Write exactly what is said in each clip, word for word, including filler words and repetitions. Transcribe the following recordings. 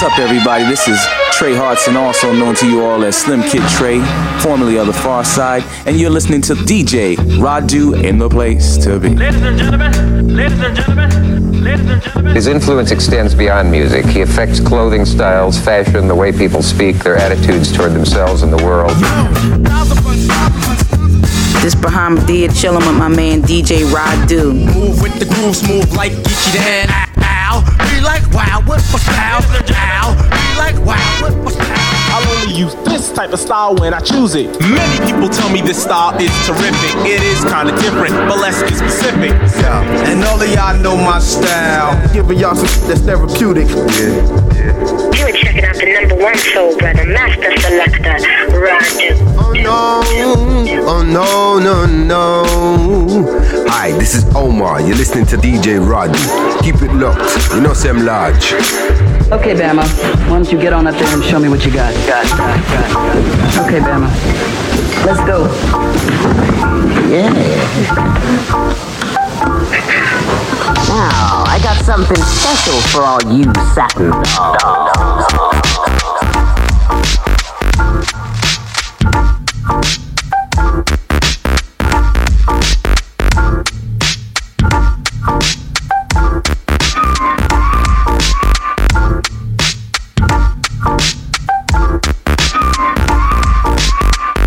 What's up, everybody? This is Trey Hartson, also known to you all as Slim Kid Trey, formerly of the Far Side, and you're listening to D J Radu in the place to be. Ladies and gentlemen, ladies and gentlemen, ladies and gentlemen. His influence extends beyond music. He affects clothing styles, fashion, the way people speak, their attitudes toward themselves and the world. This Bahama Dia chillin' with my man D J Radu. Move with the groove, smooth like Geechee Dan. Be like wow, what my style? Ow, be like wow, what my style? I only use this type of style when I choose it. Many people tell me this style is terrific. It is kinda different, but let's get specific. Yeah. And all of y'all know my style. Giving y'all some shit that's therapeutic. Yeah, yeah. You are checking out the number one soul brother, master selector, Roger. Oh no, oh no, no, no. Hi, this is Omar. You're listening to D J Rod. Keep it locked. You know Sam Lodge. Okay, Bama. Why don't you get on up there and show me what you got? Got, got, got, got. Okay, Bama. Let's go. Yeah. Now, I got something special for all you satin dogs.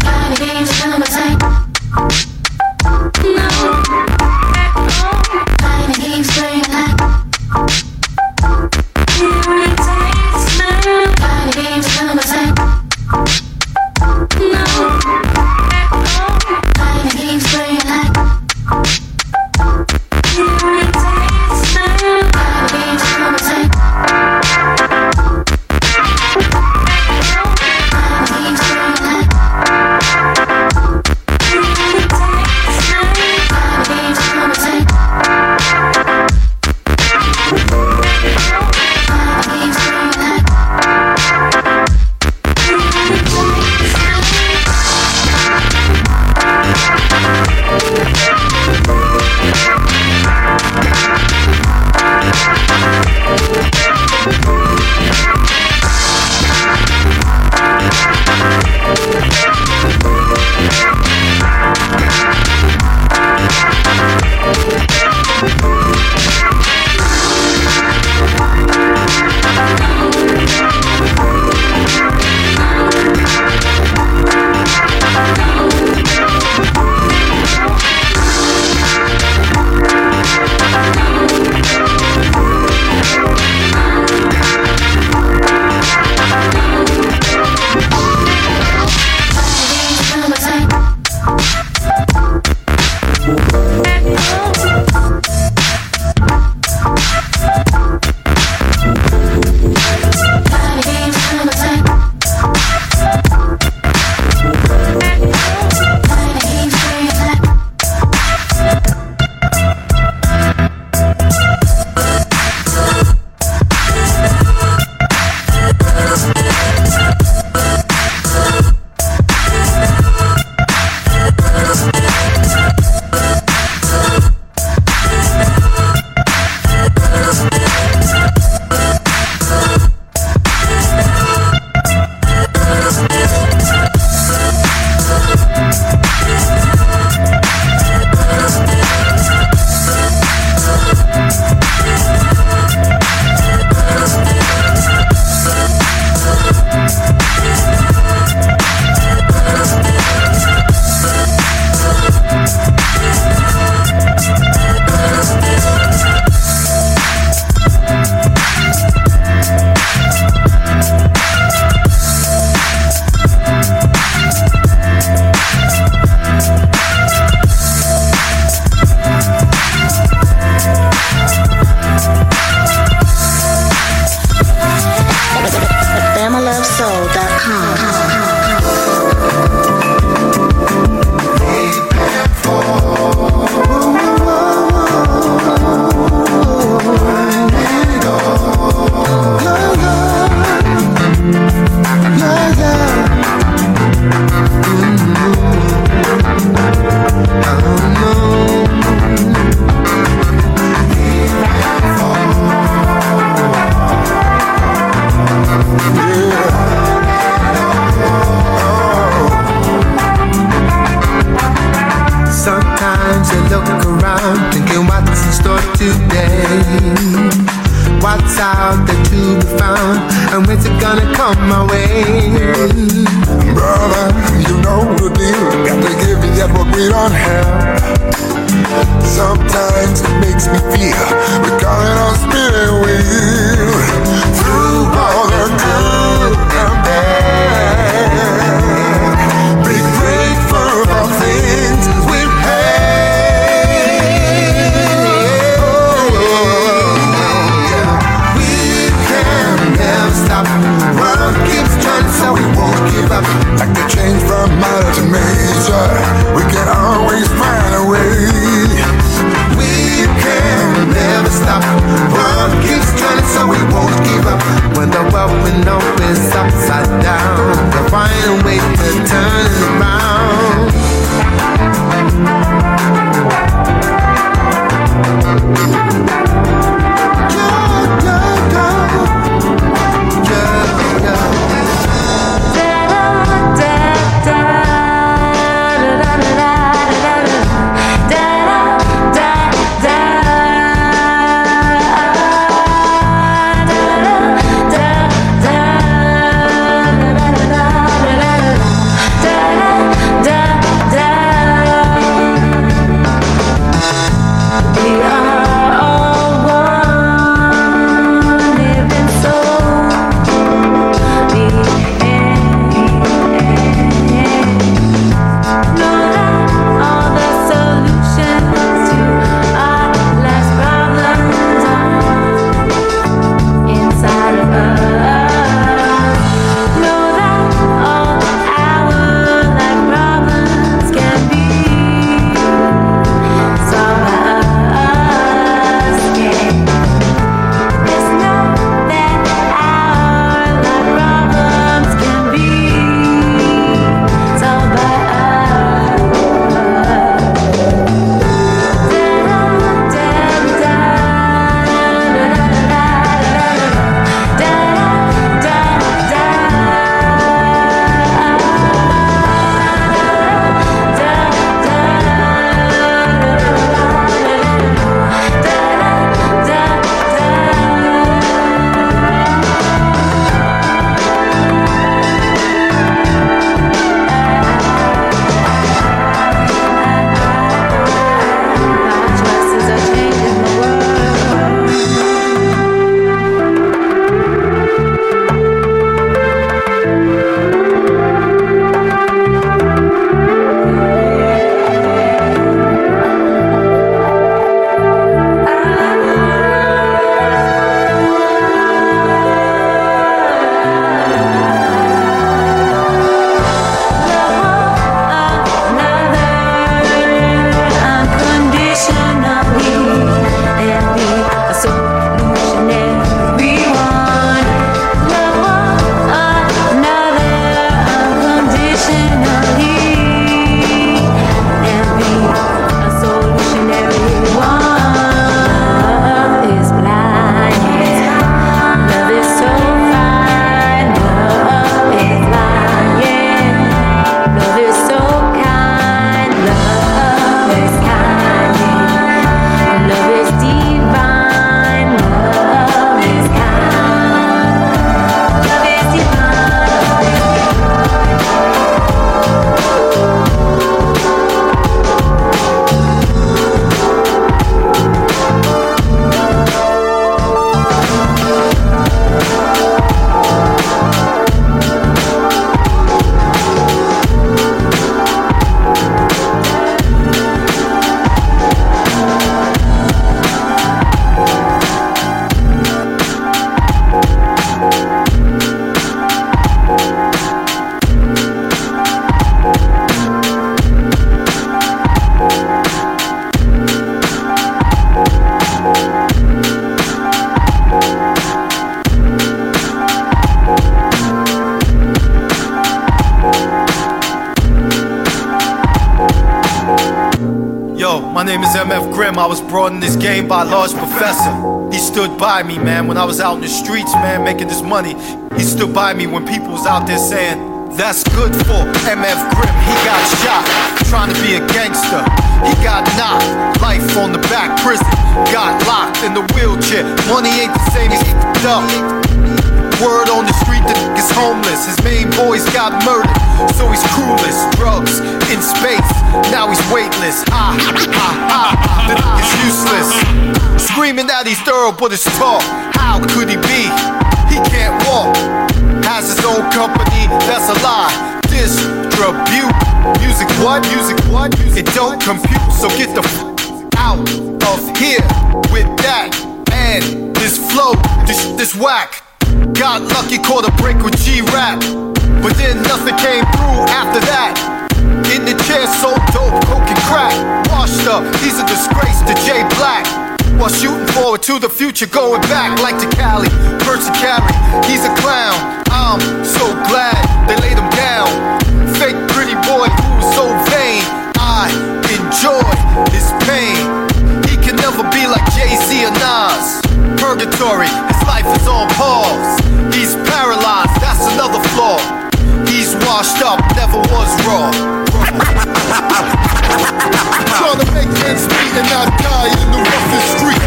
Time keeps going like. trying to come my way. Brother, you know the deal. Got to give you that what we don't have. Sometimes it makes me feel we call it our spirit wheel. Through all the good and bad, be grateful for things we've had. Oh, yeah. We can never stop. World keeps trying, so we won't give up. Like the change from minor to major, we can always find a way. We can never stop. World keeps turning, so we won't give up. When the world we know is upside down, we'll find a way to turn it around. Yeah, yeah, yeah. Yeah, yeah. Da, da, da, da, da, da. M F Grimm, I was brought in this game by a large professor. He stood by me, man, when I was out in the streets, man, making this money. He stood by me when people was out there saying, that's good for M F Grimm. He got shot, trying to be a gangster. He got knocked, life on the back, prison. Got locked in the wheelchair. Money ain't the same as he up. Word on the street, The n- is homeless, his main boys got murdered, so he's clueless. Drugs in space, now he's weightless. Ah, ah, ah, the n- is useless. Screaming that he's thorough, but it's talk. How could he be? He can't walk. Has his own company, that's a lie. Distribute. Music what? Music what? Music it don't compute, so get the f- out of here with that. And this flow, this this whack. Got lucky, caught a break with G-Rap, but then nothing came through after that. In the chair, so dope, coke and crack. Washed up, he's a disgrace to Jay Black. While shooting forward to the future, going back like to Cali, Percy Cary, he's a clown. I'm so glad they laid him down. Fake pretty boy who's so vain. I enjoy his pain. He can never be like Jay-Z or Nas. Purgatory, his life is on pause. He's paralyzed, that's another flaw. He's washed up, never was raw. Trying to make ends meet and not die in the roughest street.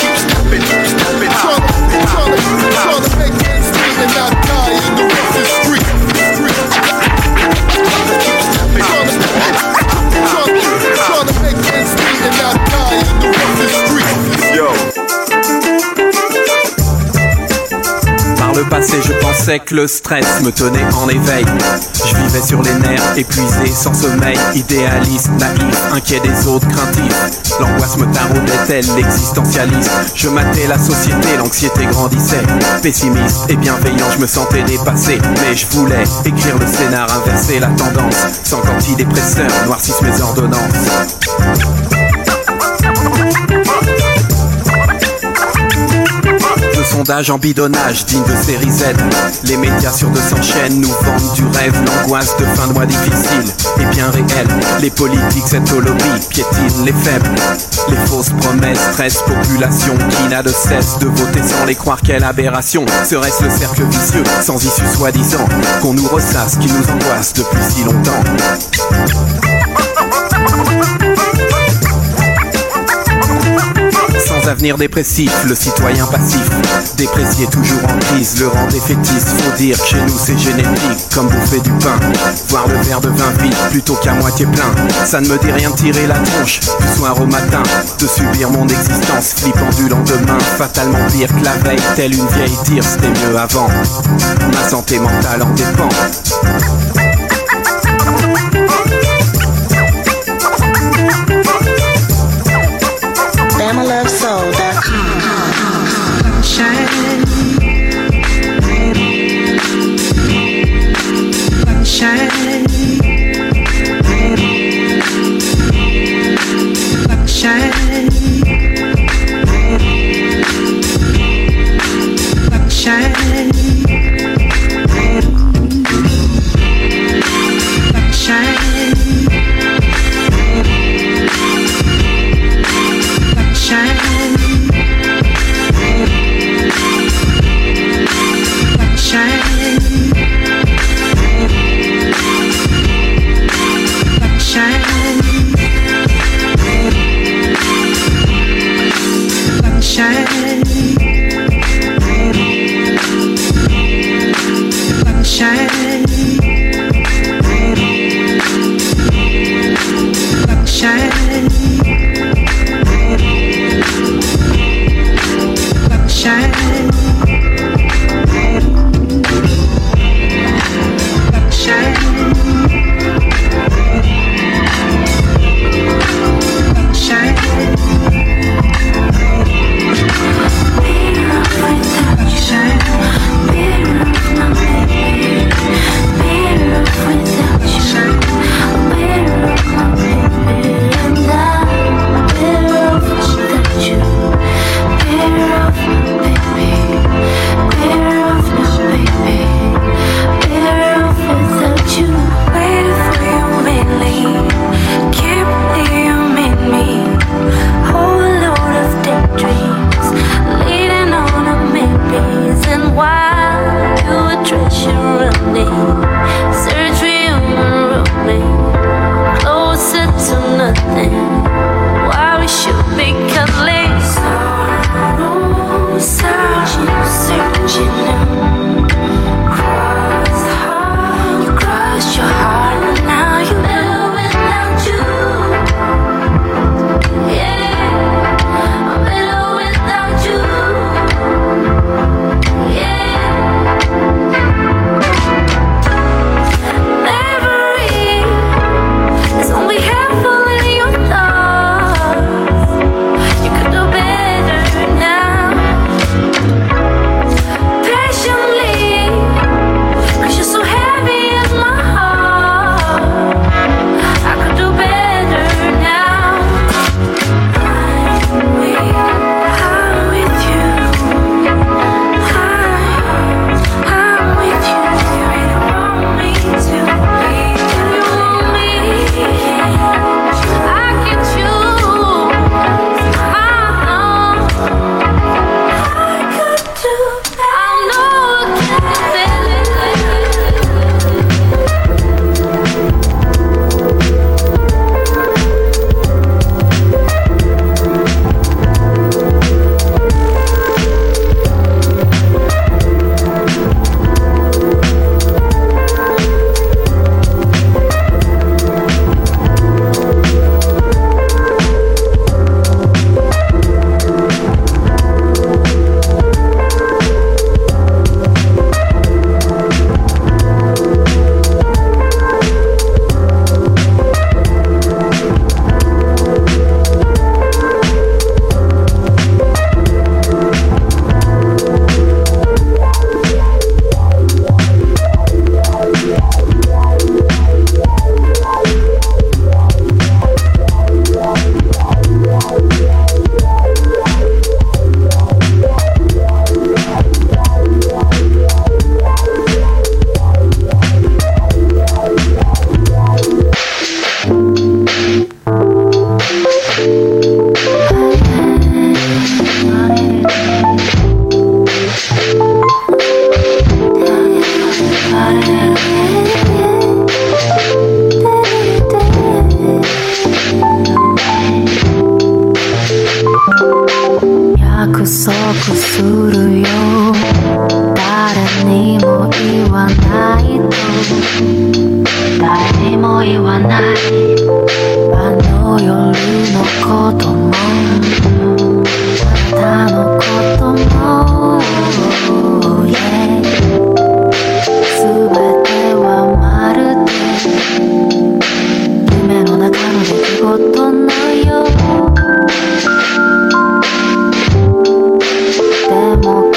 Keep stepping, keep stepping. Trying to make ends meet and not die in the roughest street. Keep stepping, trying to make ends meet and not die in the roughest street. Yo. Par le passé, je pensais que le stress me tenait en éveil. Je vivais sur les nerfs, épuisé, sans sommeil, idéaliste, naïf, inquiet des autres, craintif. L'angoisse me taraudait telle l'existentialisme. Je matais la société, l'anxiété grandissait. Pessimiste et bienveillant, je me sentais dépassé. Mais je voulais écrire le scénar, inverser la tendance. Sans qu'antidépresseur noircisse mes ordonnances. Sondage en bidonnage, digne de série Z. Les médias sur deux cents chaînes nous vendent du rêve. L'angoisse de fin de mois difficile est bien réelle. Les politiques, cette lobby piétine les faibles. Les fausses promesses, stress, population qui n'a de cesse de voter sans les croire. Quelle aberration, serait-ce le cercle vicieux, sans issue soi-disant, qu'on nous ressasse, qui nous angoisse depuis si longtemps. Avenir dépressif, le citoyen passif, déprécié toujours en crise, le rang défaitiste, faut dire que chez nous c'est génétique, comme bouffer du pain, voir le verre de vin vide plutôt qu'à moitié plein, ça ne me dit rien de tirer la tronche, du soir au matin, de subir mon existence, flippant du lendemain, fatalement pire que la veille, telle une vieille tire, c'était mieux avant, ma santé mentale en dépend. LoveSoul dot com Shine, baby. Shine, baby. Shine, baby. Shine, baby. Shine. Shine, shine. 約束するよ誰にも言わないと誰にも言わないあの夜のこともあなたのことも、yeah、全てはまるで夢の中の出来事のようOh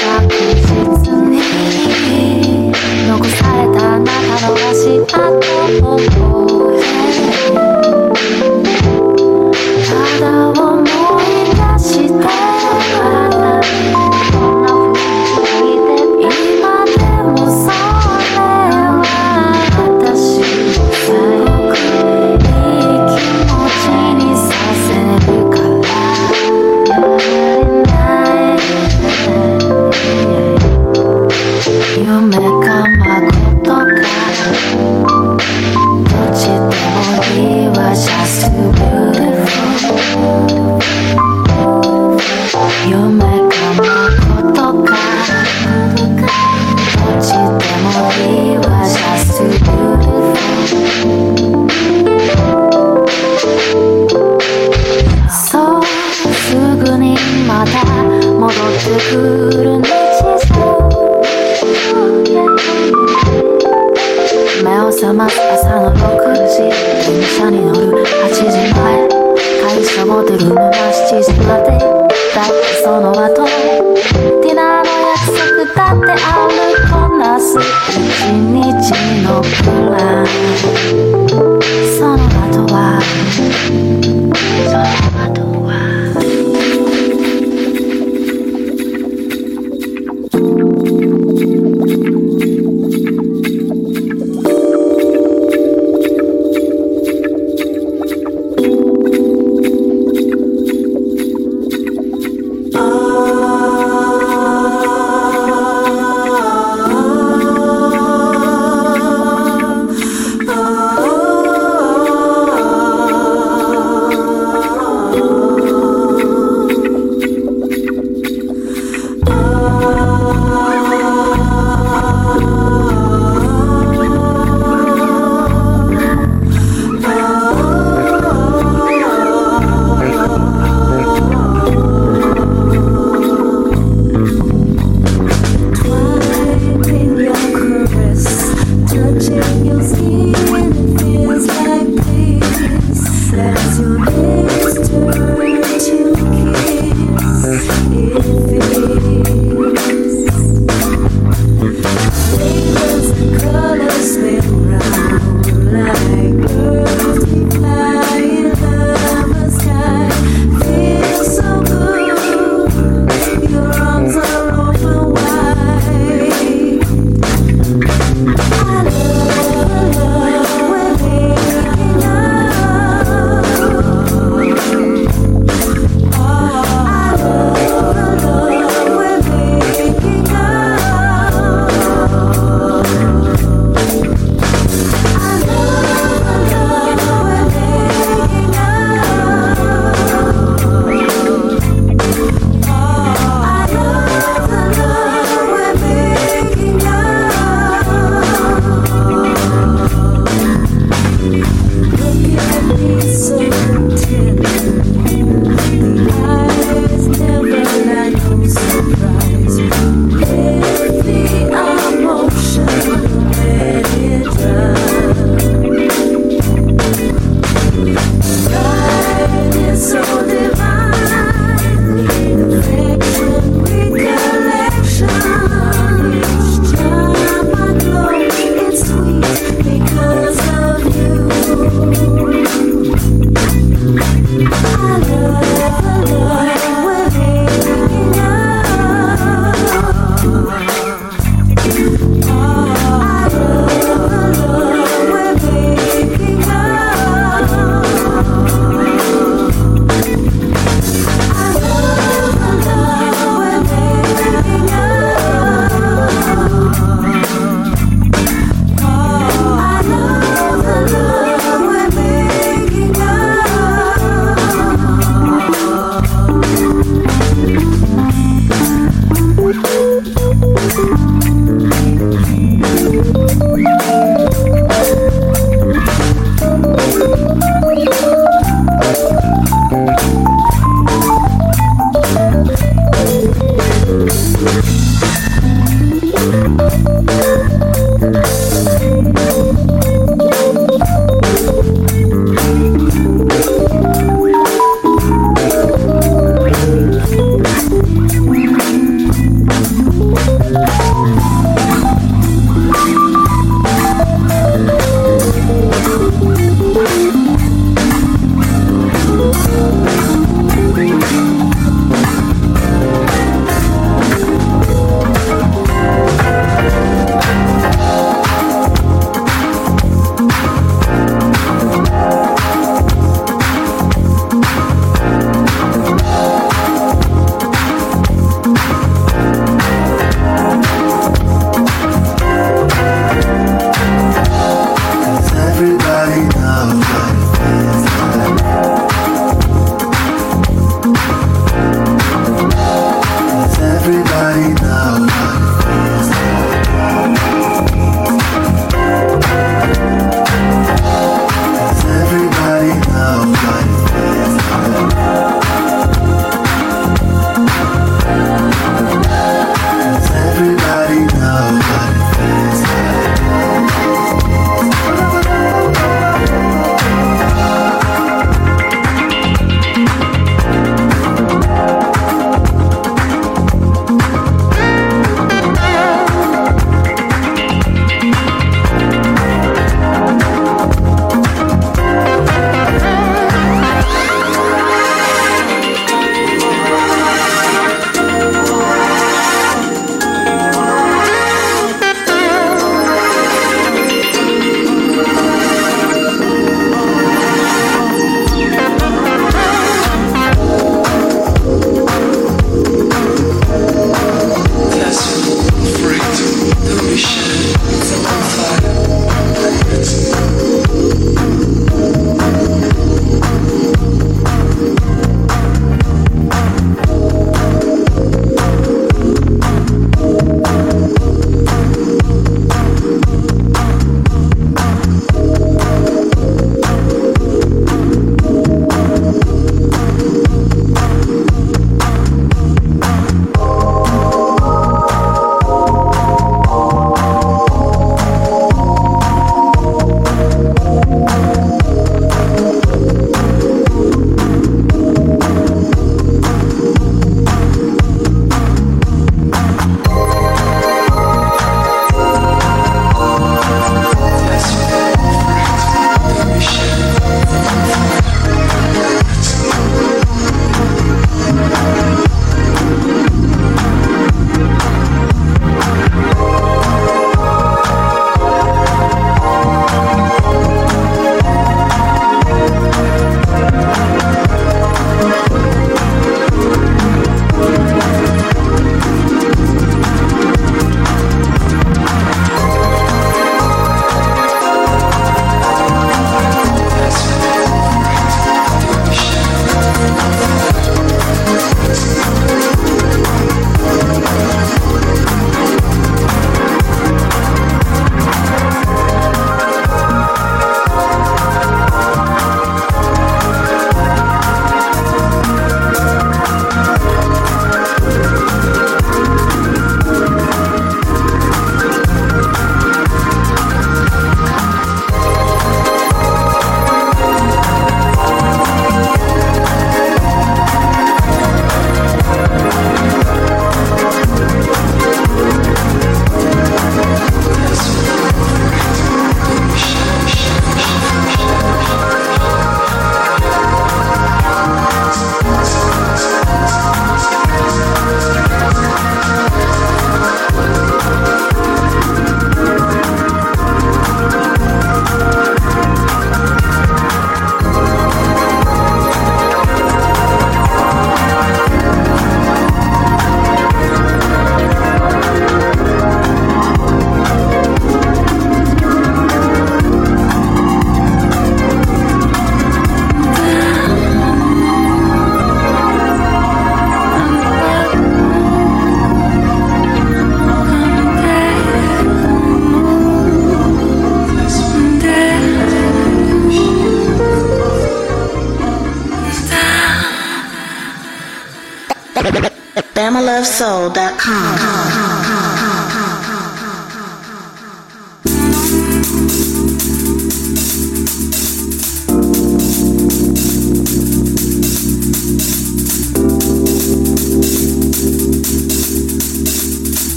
Bama Love Soul dot com.